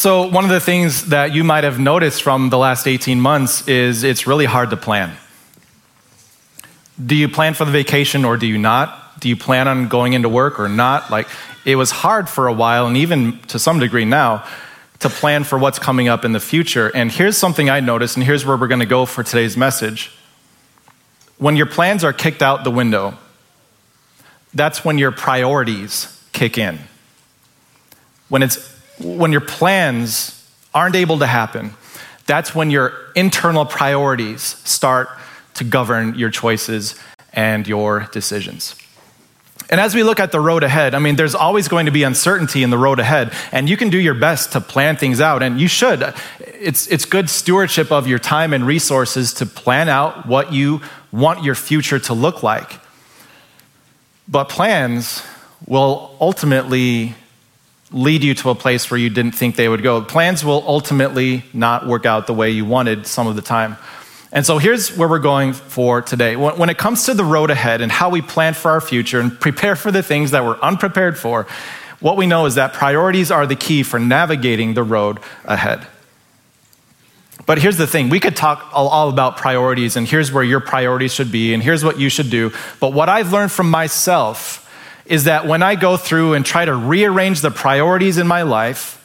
So one of the things that you might have noticed from the last 18 months is it's really hard to plan. Do you plan for the vacation or do you not? Do you plan on going into work or not? Like, it was hard for a while, and even to some degree now, to plan for what's coming up in the future. And here's something I noticed, and here's where we're going to go for today's message. When your plans are kicked out the window, that's when your priorities kick in. When your plans aren't able to happen, that's when your internal priorities start to govern your choices and your decisions. And as we look at the road ahead, I mean, there's always going to be uncertainty in the road ahead, and you can do your best to plan things out, and you should. It's good stewardship of your time and resources to plan out what you want your future to look like. But plans will ultimately lead you to a place where you didn't think they would go. Plans will ultimately not work out the way you wanted some of the time. And so here's where we're going for today. When it comes to the road ahead and how we plan for our future and prepare for the things that we're unprepared for, what we know is that priorities are the key for navigating the road ahead. But here's the thing. We could talk all about priorities, and here's where your priorities should be, and here's what you should do. But what I've learned from myself is that when I go through and try to rearrange the priorities in my life,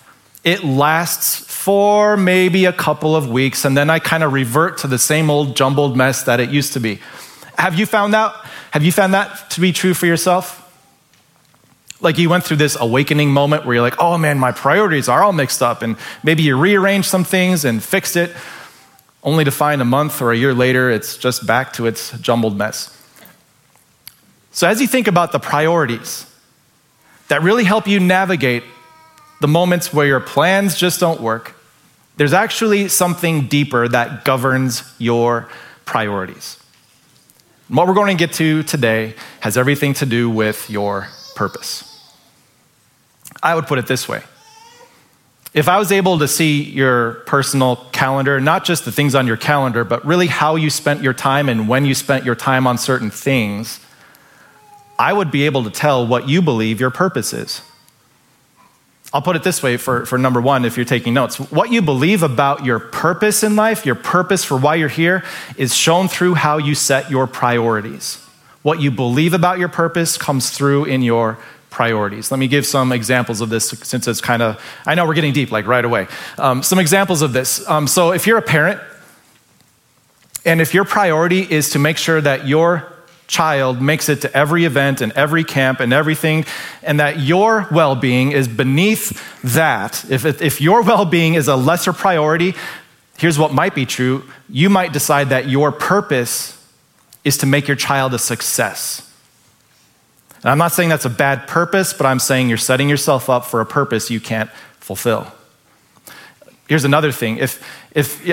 it lasts for maybe a couple of weeks, and then I kind of revert to the same old jumbled mess that it used to be. Have you found that to be true for yourself? Like, you went through this awakening moment where you're like, oh man, my priorities are all mixed up, and maybe you rearranged some things and fixed it, only to find a month or a year later, it's just back to its jumbled mess. So as you think about the priorities that really help you navigate the moments where your plans just don't work, there's actually something deeper that governs your priorities. And what we're going to get to today has everything to do with your purpose. I would put it this way. If I was able to see your personal calendar, not just the things on your calendar, but really how you spent your time and when you spent your time on certain things, I would be able to tell what you believe your purpose is. I'll put it this way for number one, if you're taking notes. What you believe about your purpose in life, your purpose for why you're here, is shown through how you set your priorities. What you believe about your purpose comes through in your priorities. Let me give some examples of this, since it's kind of, I know we're getting deep like right away. Some examples of this. So if you're a parent, and if your priority is to make sure that your child makes it to every event and every camp and everything, and that your well-being is beneath that, if your well-being is a lesser priority, here's what might be true. You might decide that your purpose is to make your child a success. And I'm not saying that's a bad purpose, but I'm saying you're setting yourself up for a purpose you can't fulfill. Here's another thing. If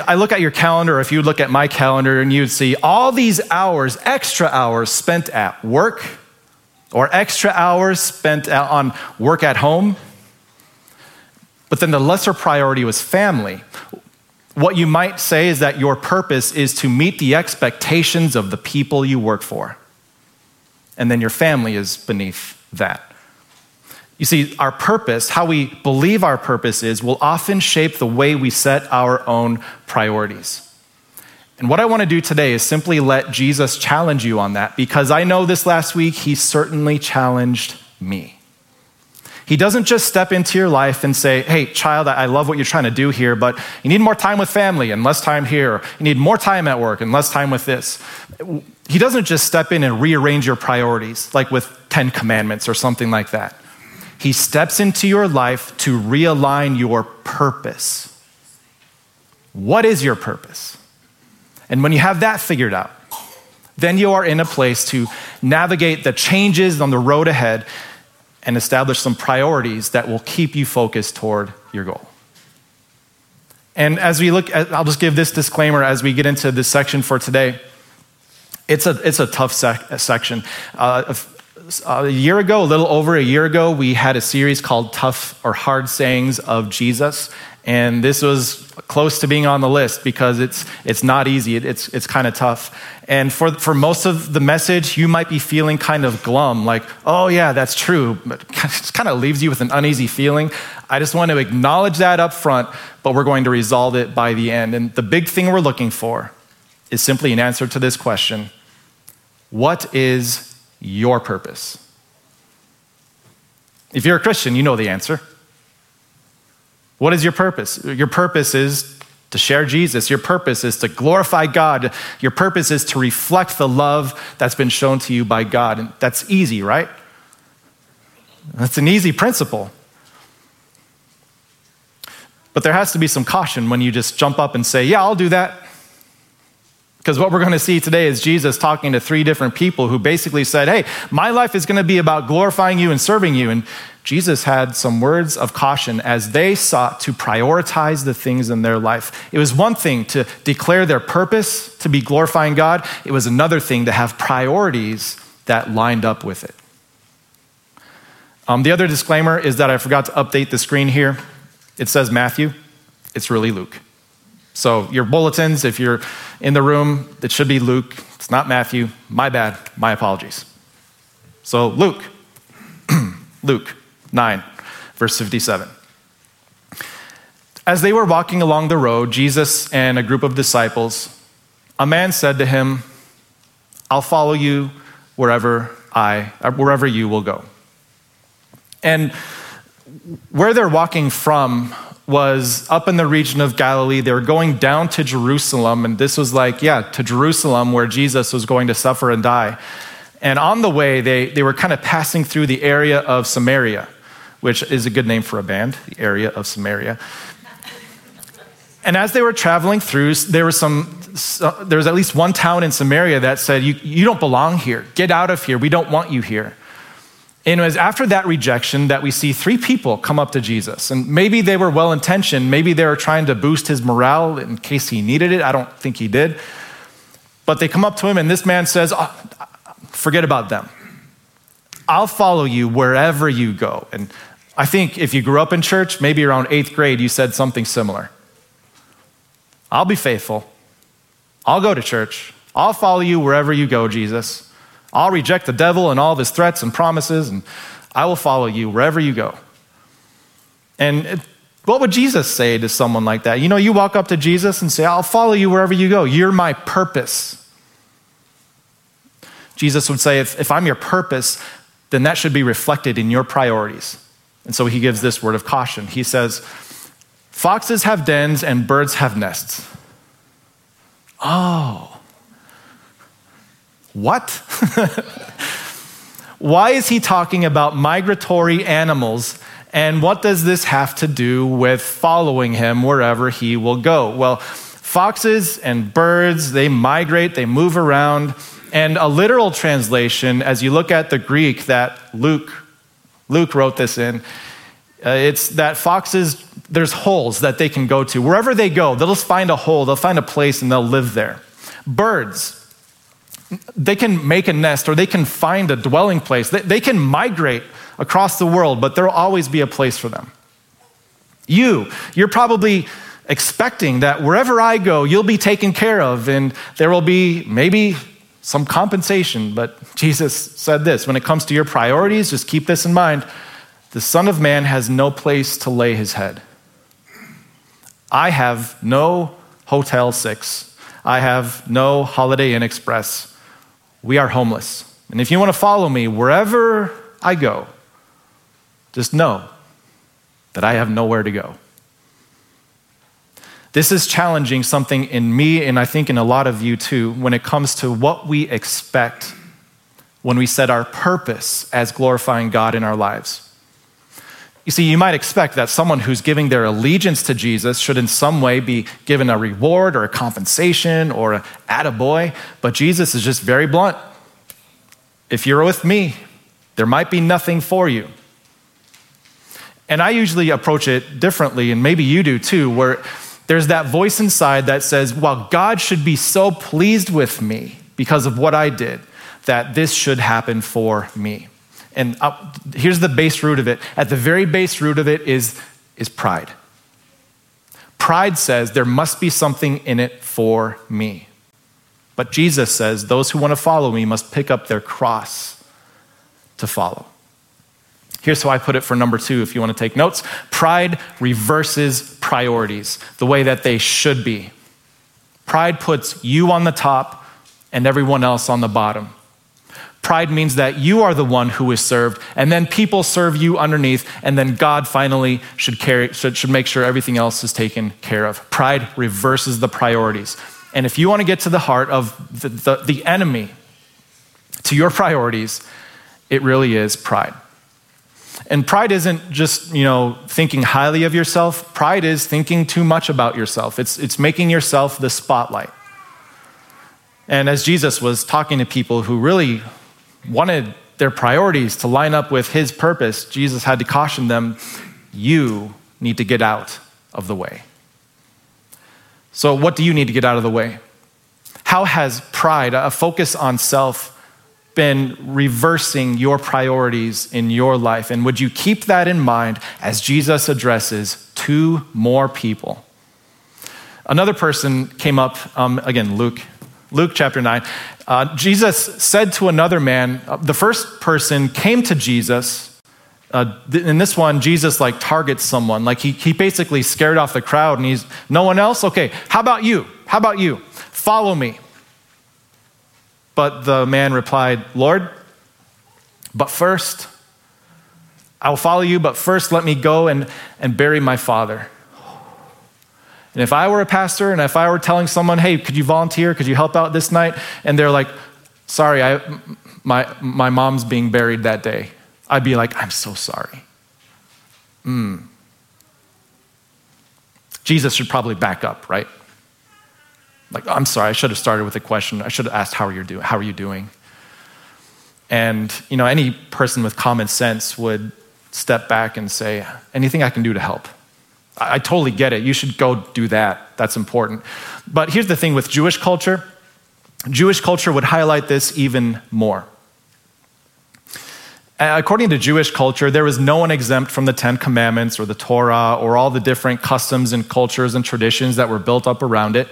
I look at your calendar, or if you look at my calendar, and you'd see all these hours, extra hours spent at work, or extra hours spent on work at home, but then the lesser priority was family. What you might say is that your purpose is to meet the expectations of the people you work for, and then your family is beneath that. You see, our purpose, how we believe our purpose is, will often shape the way we set our own priorities. And what I want to do today is simply let Jesus challenge you on that, because I know this last week, he certainly challenged me. He doesn't just step into your life and say, hey, child, I love what you're trying to do here, but you need more time with family and less time here. You need more time at work and less time with this. He doesn't just step in and rearrange your priorities, like with 10 commandments or something like that. He steps into your life to realign your purpose. What is your purpose? And when you have that figured out, then you are in a place to navigate the changes on the road ahead and establish some priorities that will keep you focused toward your goal. And as we look at, I'll just give this disclaimer as we get into this section for today. It's a tough section. A little over a year ago, we had a series called Tough or Hard Sayings of Jesus, And this was close to being on the list because it's not easy. It's kind of tough. And for most of the message, you might be feeling kind of glum, like, oh yeah, that's true. But it kind of leaves you with an uneasy feeling. I just want to acknowledge that up front, but we're going to resolve it by the end. And the big thing we're looking for is simply an answer to this question. What is your purpose? If you're a Christian, you know the answer. What is your purpose? Your purpose is to share Jesus. Your purpose is to glorify God. Your purpose is to reflect the love that's been shown to you by God. And that's easy, right? That's an easy principle. But there has to be some caution when you just jump up and say, yeah, I'll do that. Because what we're going to see today is Jesus talking to three different people who basically said, hey, my life is going to be about glorifying you and serving you. And Jesus had some words of caution as they sought to prioritize the things in their life. It was one thing to declare their purpose to be glorifying God. It was another thing to have priorities that lined up with it. The other disclaimer is that I forgot to update the screen here. It says Matthew. It's really Luke. So your bulletins, if you're in the room, it should be Luke. It's not Matthew. My bad. My apologies. So Luke, Luke 9, verse 57. As they were walking along the road, Jesus and a group of disciples, a man said to him, I'll follow you wherever you will go. And where they're walking from was up in the region of Galilee. They were going down to Jerusalem, and this was to Jerusalem where Jesus was going to suffer and die. And on the way, they were kind of passing through the area of Samaria, which is a good name for a band, the area of Samaria. And as they were traveling through, there was at least one town in Samaria that said, you don't belong here. Get out of here. We don't want you here. And it was after that rejection that we see three people come up to Jesus. And maybe they were well-intentioned. Maybe they were trying to boost his morale in case he needed it. I don't think he did. But they come up to him, and this man says, forget about them. I'll follow you wherever you go. And I think if you grew up in church, maybe around 8th grade, you said something similar. I'll be faithful. I'll go to church. I'll follow you wherever you go, Jesus. I'll reject the devil and all of his threats and promises, and I will follow you wherever you go. And what would Jesus say to someone like that? You know, you walk up to Jesus and say, I'll follow you wherever you go. You're my purpose. Jesus would say, if I'm your purpose, then that should be reflected in your priorities. And so he gives this word of caution. He says, foxes have dens and birds have nests. Oh. What? Why is he talking about migratory animals? And what does this have to do with following him wherever he will go? Well, foxes and birds, they migrate, they move around. And a literal translation, as you look at the Greek that Luke wrote this in, it's that foxes, there's holes that they can go to. Wherever they go, they'll just find a hole, they'll find a place, and they'll live there. Birds, they can make a nest or they can find a dwelling place. They can migrate across the world, but there'll always be a place for them. You're probably expecting that wherever I go, you'll be taken care of and there will be maybe some compensation. But Jesus said this, when it comes to your priorities, just keep this in mind. The Son of Man has no place to lay his head. I have no Hotel 6. I have no Holiday Inn Express. We are homeless. And if you want to follow me wherever I go, just know that I have nowhere to go. This is challenging something in me, and I think in a lot of you too, when it comes to what we expect when we set our purpose as glorifying God in our lives. You see, you might expect that someone who's giving their allegiance to Jesus should in some way be given a reward or a compensation or an attaboy, but Jesus is just very blunt. If you're with me, there might be nothing for you. And I usually approach it differently, and maybe you do too, where there's that voice inside that says, well, God should be so pleased with me because of what I did, that this should happen for me. And here's the base root of it. At the very base root of it is pride. Pride says there must be something in it for me. But Jesus says those who want to follow me must pick up their cross to follow. Here's how I put it for number two, if you want to take notes. Pride reverses priorities the way that they should be. Pride puts you on the top and everyone else on the bottom. Pride means that you are the one who is served, and then people serve you underneath, and then God finally should make sure everything else is taken care of. Pride reverses the priorities. And if you want to get to the heart of the enemy to your priorities, it really is pride. And pride isn't just, thinking highly of yourself. Pride is thinking too much about yourself. It's making yourself the spotlight. And as Jesus was talking to people who really wanted their priorities to line up with his purpose, Jesus had to caution them, you need to get out of the way. So what do you need to get out of the way? How has pride, a focus on self, been reversing your priorities in your life? And would you keep that in mind as Jesus addresses two more people? Another person came up, again, Luke chapter 9. Jesus said to another man, the first person came to Jesus. In this one, Jesus targets someone. He basically scared off the crowd and he's, no one else? Okay, how about you? How about you? Follow me. But the man replied, Lord, but first, I will follow you, but first let me go and bury my father. And if I were a pastor and if I were telling someone, hey, could you volunteer? Could you help out this night? And they're like, sorry, my mom's being buried that day. I'd be like, I'm so sorry. Jesus should probably back up, right? I'm sorry, I should have started with a question. I should have asked, how are you doing? And, any person with common sense would step back and say, anything I can do to help. I totally get it. You should go do that. That's important. But here's the thing with Jewish culture. Jewish culture would highlight this even more. According to Jewish culture, there was no one exempt from the Ten Commandments or the Torah or all the different customs and cultures and traditions that were built up around it,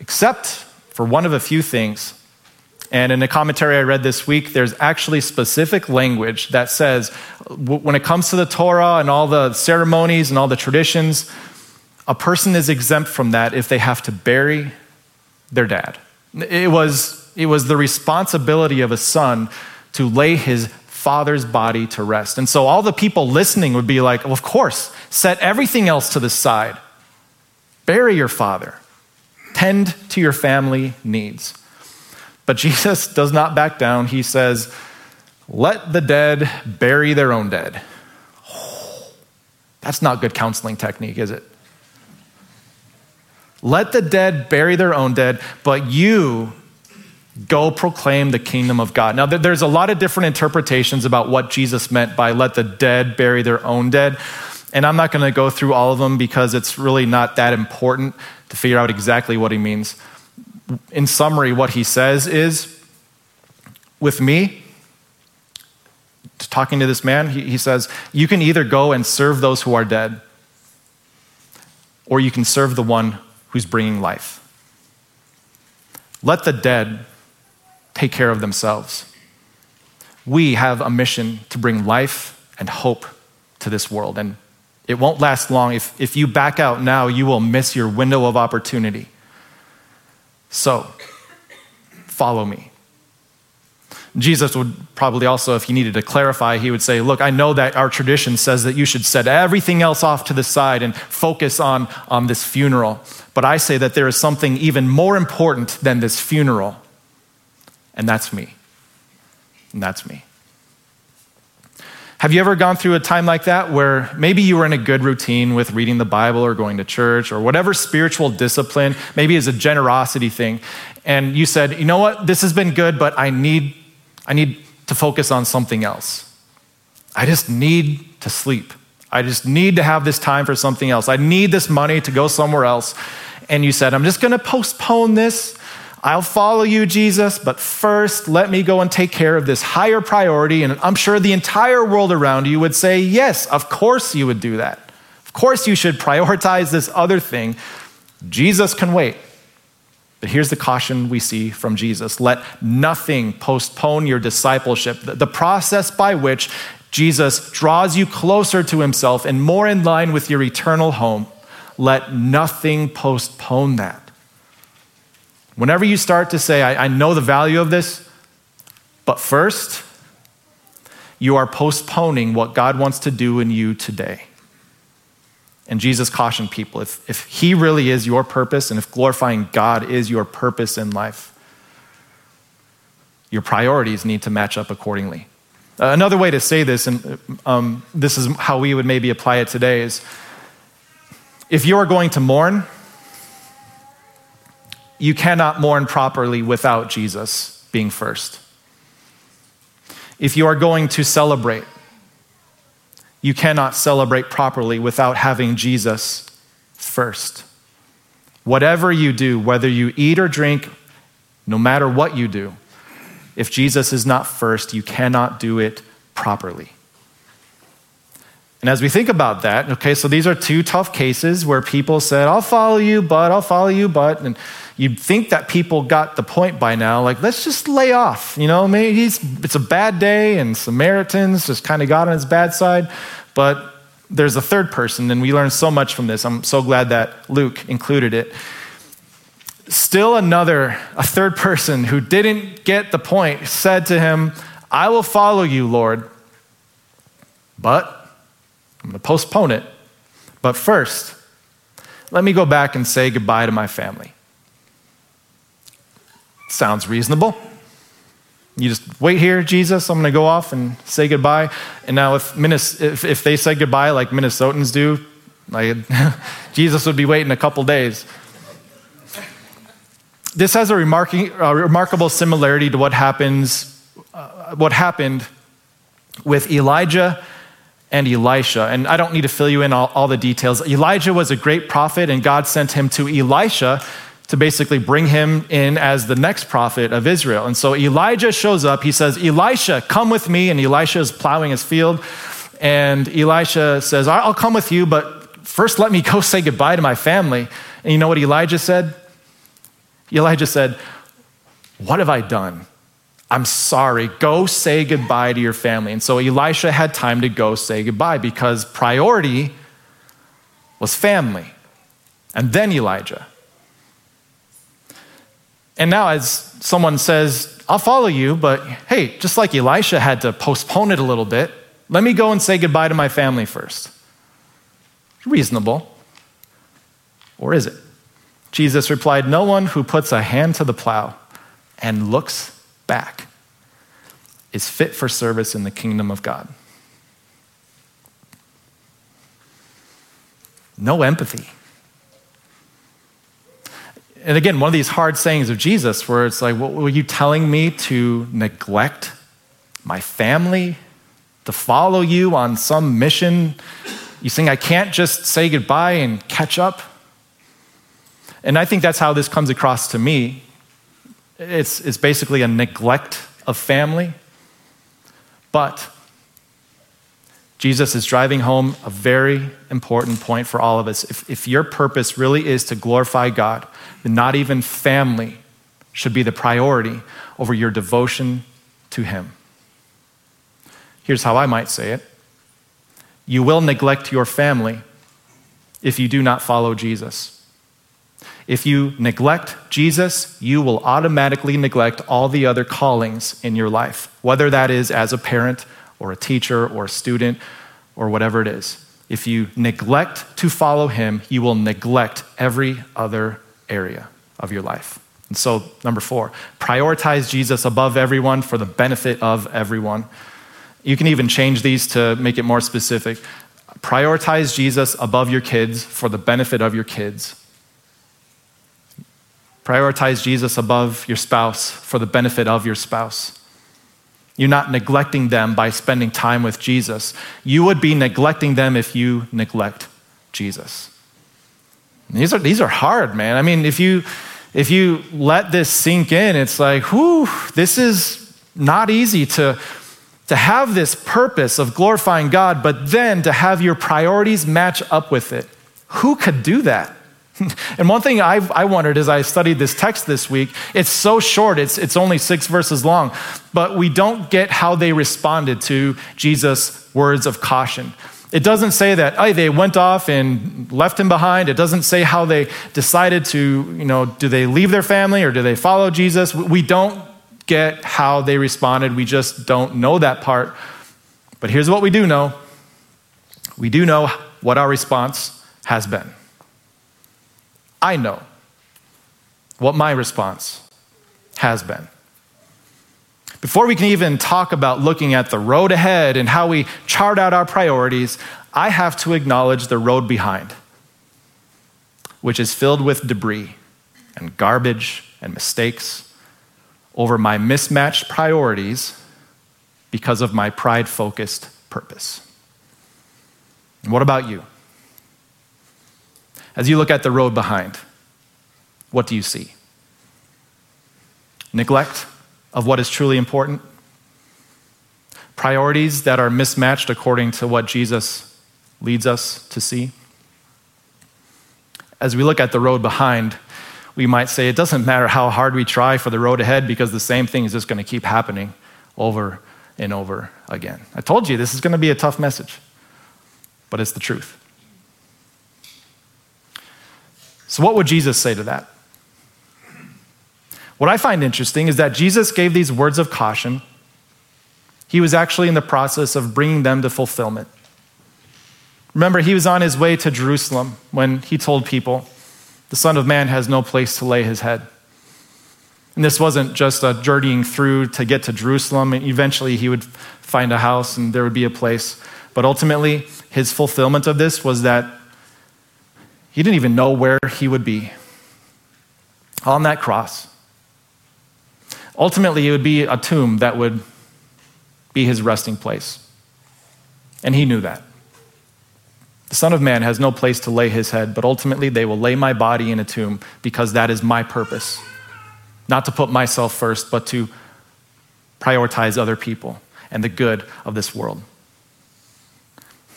except for one of a few things. And in a commentary I read this week, there's actually specific language that says, when it comes to the Torah and all the ceremonies and all the traditions, a person is exempt from that if they have to bury their dad. It was the responsibility of a son to lay his father's body to rest. And so all the people listening would be like, well, of course, set everything else to the side. Bury your father. Tend to your family needs. But Jesus does not back down. He says, let the dead bury their own dead. Oh, that's not good counseling technique, is it? Let the dead bury their own dead, but you go proclaim the kingdom of God. Now, there's a lot of different interpretations about what Jesus meant by let the dead bury their own dead. And I'm not going to go through all of them because it's really not that important to figure out exactly what he means. In summary, what he says is, with me, talking to this man, he says, you can either go and serve those who are dead, or you can serve the one who's bringing life. Let the dead take care of themselves. We have a mission to bring life and hope to this world, and it won't last long. If you back out now, you will miss your window of opportunity. So, follow me. Jesus would probably also, if he needed to clarify, he would say, look, I know that our tradition says that you should set everything else off to the side and focus on this funeral. But I say that there is something even more important than this funeral. And that's me. And that's me. Have you ever gone through a time like that where maybe you were in a good routine with reading the Bible or going to church or whatever spiritual discipline, maybe it's a generosity thing, and you said, you know what, this has been good, but I need to focus on something else. I just need to sleep. I just need to have this time for something else. I need this money to go somewhere else. And you said, I'm just going to postpone this. I'll follow you, Jesus, but first let me go and take care of this higher priority. And I'm sure the entire world around you would say, yes, of course you would do that. Of course you should prioritize this other thing. Jesus can wait. But here's the caution we see from Jesus. Let nothing postpone your discipleship, the process by which Jesus draws you closer to himself and more in line with your eternal home. Let nothing postpone that. Whenever you start to say, I know the value of this, but first, you are postponing what God wants to do in you today. And Jesus cautioned people, if he really is your purpose and if glorifying God is your purpose in life, your priorities need to match up accordingly. Another way to say this, and this is how we would maybe apply it today, is if you are going to mourn, you cannot mourn properly without Jesus being first. If you are going to celebrate, you cannot celebrate properly without having Jesus first. Whatever you do, whether you eat or drink, no matter what you do, if Jesus is not first, you cannot do it properly. And as we think about that, okay, so these are two tough cases where people said, I'll follow you, but, and you'd think that people got the point by now, like, let's just lay off, maybe it's a bad day and Samaritans just kind of got on his bad side, but there's a third person and we learn so much from this. I'm so glad that Luke included it. Still a third person who didn't get the point said to him, I will follow you, Lord, but I'm going to postpone it. But first, let me go back and say goodbye to my family. Sounds reasonable. You just wait here, Jesus. I'm going to go off and say goodbye. And now if they said goodbye like Minnesotans do, Jesus would be waiting a couple days. This has a remarkable similarity to what happened with Elijah and Elisha. And I don't need to fill you in all the details. Elijah was a great prophet and God sent him to Elisha to basically bring him in as the next prophet of Israel. And so Elijah shows up. He says, Elisha, come with me. And Elisha is plowing his field. And Elisha says, I'll come with you, but first let me go say goodbye to my family. And you know what Elijah said? Elijah said, what have I done? I'm sorry, go say goodbye to your family. And so Elisha had time to go say goodbye because priority was family and then Elijah. And now as someone says, I'll follow you, but hey, just like Elisha had to postpone it a little bit, let me go and say goodbye to my family first. Reasonable. Or is it? Jesus replied, no one who puts a hand to the plow and looks back is fit for service in the kingdom of God. No empathy. And again, one of these hard sayings of Jesus where it's like, well, were you telling me to neglect my family, to follow you on some mission? You saying I can't just say goodbye and catch up? And I think that's how this comes across to me. It's basically a neglect of family. But Jesus is driving home a very important point for all of us. If your purpose really is to glorify God, then not even family should be the priority over your devotion to him. Here's how I might say it. You will neglect your family if you do not follow Jesus. If you neglect Jesus, you will automatically neglect all the other callings in your life, whether that is as a parent or a teacher or a student or whatever it is. If you neglect to follow him, you will neglect every other area of your life. And so, number 4, prioritize Jesus above everyone for the benefit of everyone. You can even change these to make it more specific. Prioritize Jesus above your kids for the benefit of your kids. Prioritize Jesus above your spouse for the benefit of your spouse. You're not neglecting them by spending time with Jesus. You would be neglecting them if you neglect Jesus. These are hard, man. I mean, if you let this sink in, it's like, whew, this is not easy to to have this purpose of glorifying God, but then to have your priorities match up with it. Who could do that? And one thing I wondered as I studied this text this week, it's so short, it's only 6 verses long, but we don't get how they responded to Jesus' words of caution. It doesn't say that, oh, they went off and left him behind. It doesn't say how they decided to, do they leave their family or do they follow Jesus? We don't get how they responded. We just don't know that part. But here's what we do know. We do know what our response has been. I know what my response has been. Before we can even talk about looking at the road ahead and how we chart out our priorities, I have to acknowledge the road behind, which is filled with debris and garbage and mistakes over my mismatched priorities because of my pride-focused purpose. And what about you? As you look at the road behind, what do you see? Neglect of what is truly important? Priorities that are mismatched according to what Jesus leads us to see? As we look at the road behind, we might say it doesn't matter how hard we try for the road ahead because the same thing is just going to keep happening over and over again. I told you this is going to be a tough message, but it's the truth. So what would Jesus say to that? What I find interesting is that Jesus gave these words of caution. He was actually in the process of bringing them to fulfillment. Remember, he was on his way to Jerusalem when he told people, the Son of Man has no place to lay his head. And this wasn't just a journeying through to get to Jerusalem, and eventually he would find a house and there would be a place. But ultimately, his fulfillment of this was that he didn't even know where he would be on that cross. Ultimately, it would be a tomb that would be his resting place. And he knew that. The Son of Man has no place to lay his head, but ultimately they will lay my body in a tomb because that is my purpose. Not to put myself first, but to prioritize other people and the good of this world.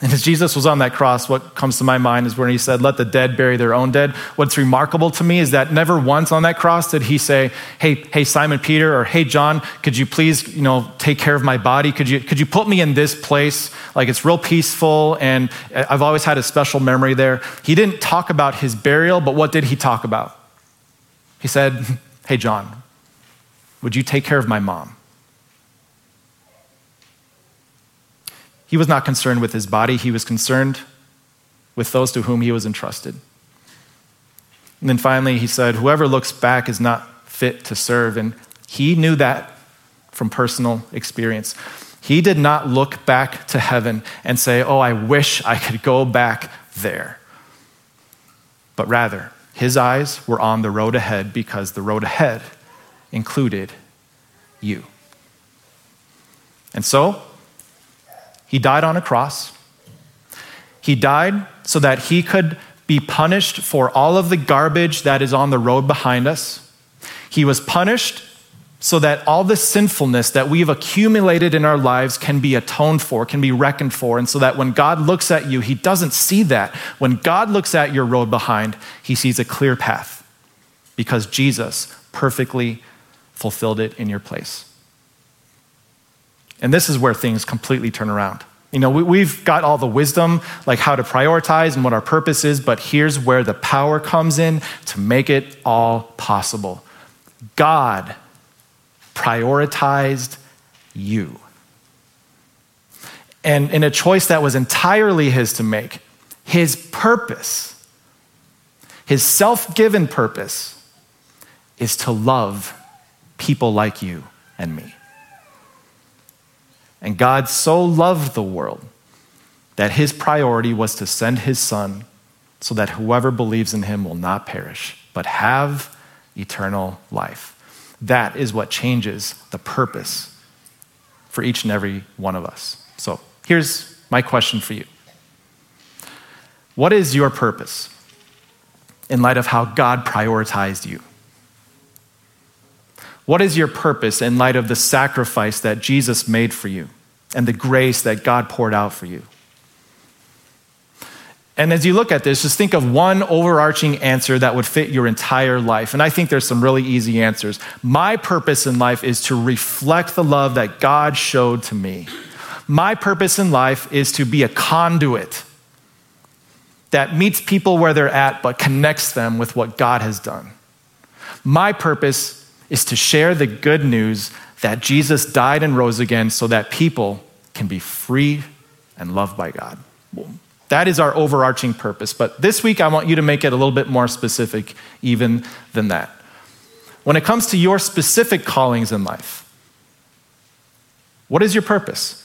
And as Jesus was on that cross, what comes to my mind is when he said, let the dead bury their own dead. What's remarkable to me is that never once on that cross did he say, hey, Simon Peter, or hey, John, could you please, take care of my body? Could you put me in this place? Like, it's real peaceful, and I've always had a special memory there. He didn't talk about his burial, but what did he talk about? He said, hey, John, would you take care of my mom? He was not concerned with his body. He was concerned with those to whom he was entrusted. And then finally, he said, whoever looks back is not fit to serve. And he knew that from personal experience. He did not look back to heaven and say, oh, I wish I could go back there. But rather, his eyes were on the road ahead because the road ahead included you. And so, he died on a cross. He died so that he could be punished for all of the garbage that is on the road behind us. He was punished so that all the sinfulness that we've accumulated in our lives can be atoned for, can be reckoned for, and so that when God looks at you, he doesn't see that. When God looks at your road behind, he sees a clear path because Jesus perfectly fulfilled it in your place. And this is where things completely turn around. We've got all the wisdom, like how to prioritize and what our purpose is, but here's where the power comes in to make it all possible. God prioritized you. And in a choice that was entirely his to make, his purpose, his self-given purpose, is to love people like you and me. And God so loved the world that his priority was to send his Son so that whoever believes in him will not perish, but have eternal life. That is what changes the purpose for each and every one of us. So here's my question for you. What is your purpose in light of how God prioritized you? What is your purpose in light of the sacrifice that Jesus made for you? and the grace that God poured out for you. And as you look at this, just think of one overarching answer that would fit your entire life. And I think there's some really easy answers. My purpose in life is to reflect the love that God showed to me. My purpose in life is to be a conduit that meets people where they're at, but connects them with what God has done. My purpose is to share the good news that Jesus died and rose again so that people can be free and loved by God. That is our overarching purpose. But this week, I want you to make it a little bit more specific even than that. When it comes to your specific callings in life, what is your purpose?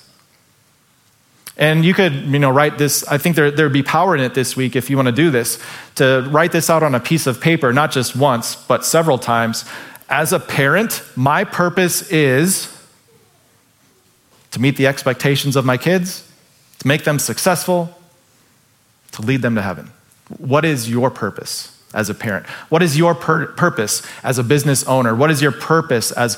And you could, write this. I think there'd be power in it this week if you want to do this, to write this out on a piece of paper, not just once, but several times. As a parent, my purpose is to meet the expectations of my kids, to make them successful, to lead them to heaven. What is your purpose as a parent? What is your purpose as a business owner? What is your purpose as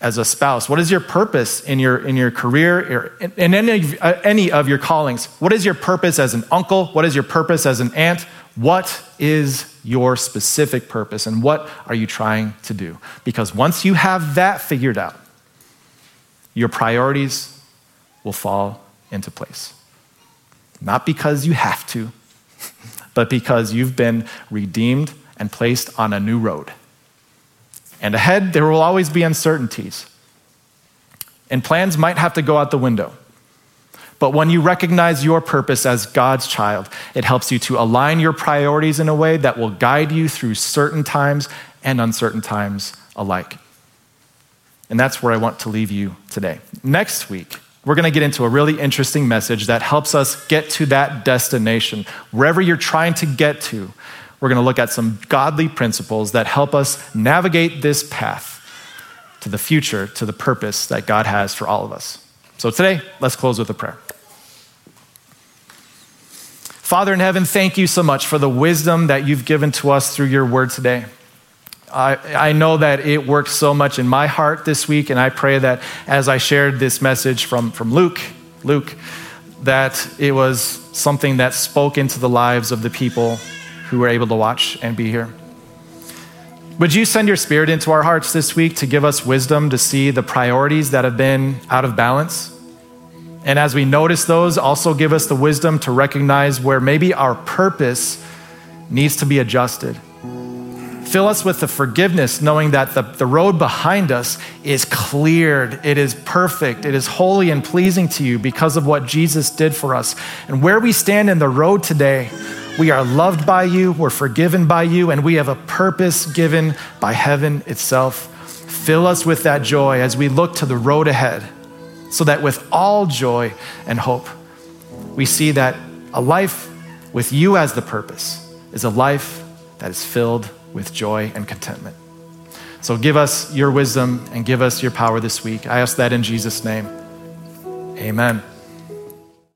a spouse? What is your purpose in your career, or in any of your callings? What is your purpose as an uncle? What is your purpose as an aunt? What is your specific purpose, and what are you trying to do? Because once you have that figured out, your priorities will fall into place. Not because you have to, but because you've been redeemed and placed on a new road. And ahead, there will always be uncertainties. And plans might have to go out the window. But when you recognize your purpose as God's child, it helps you to align your priorities in a way that will guide you through certain times and uncertain times alike. And that's where I want to leave you today. Next week, we're going to get into a really interesting message that helps us get to that destination. Wherever you're trying to get to, we're going to look at some godly principles that help us navigate this path to the future, to the purpose that God has for all of us. So today, let's close with a prayer. Father in heaven, thank you so much for the wisdom that you've given to us through your word today. I know that it worked so much in my heart this week, and I pray that as I shared this message from Luke, that it was something that spoke into the lives of the people who were able to watch and be here. Would you send your Spirit into our hearts this week to give us wisdom to see the priorities that have been out of balance? And as we notice those, also give us the wisdom to recognize where maybe our purpose needs to be adjusted. Fill us with the forgiveness, knowing that the road behind us is cleared. It is perfect. It is holy and pleasing to you because of what Jesus did for us. And where we stand in the road today, we are loved by you, we're forgiven by you, and we have a purpose given by heaven itself. Fill us with that joy as we look to the road ahead, so that with all joy and hope, we see that a life with you as the purpose is a life that is filled with joy and contentment. So give us your wisdom and give us your power this week. I ask that in Jesus' name. Amen.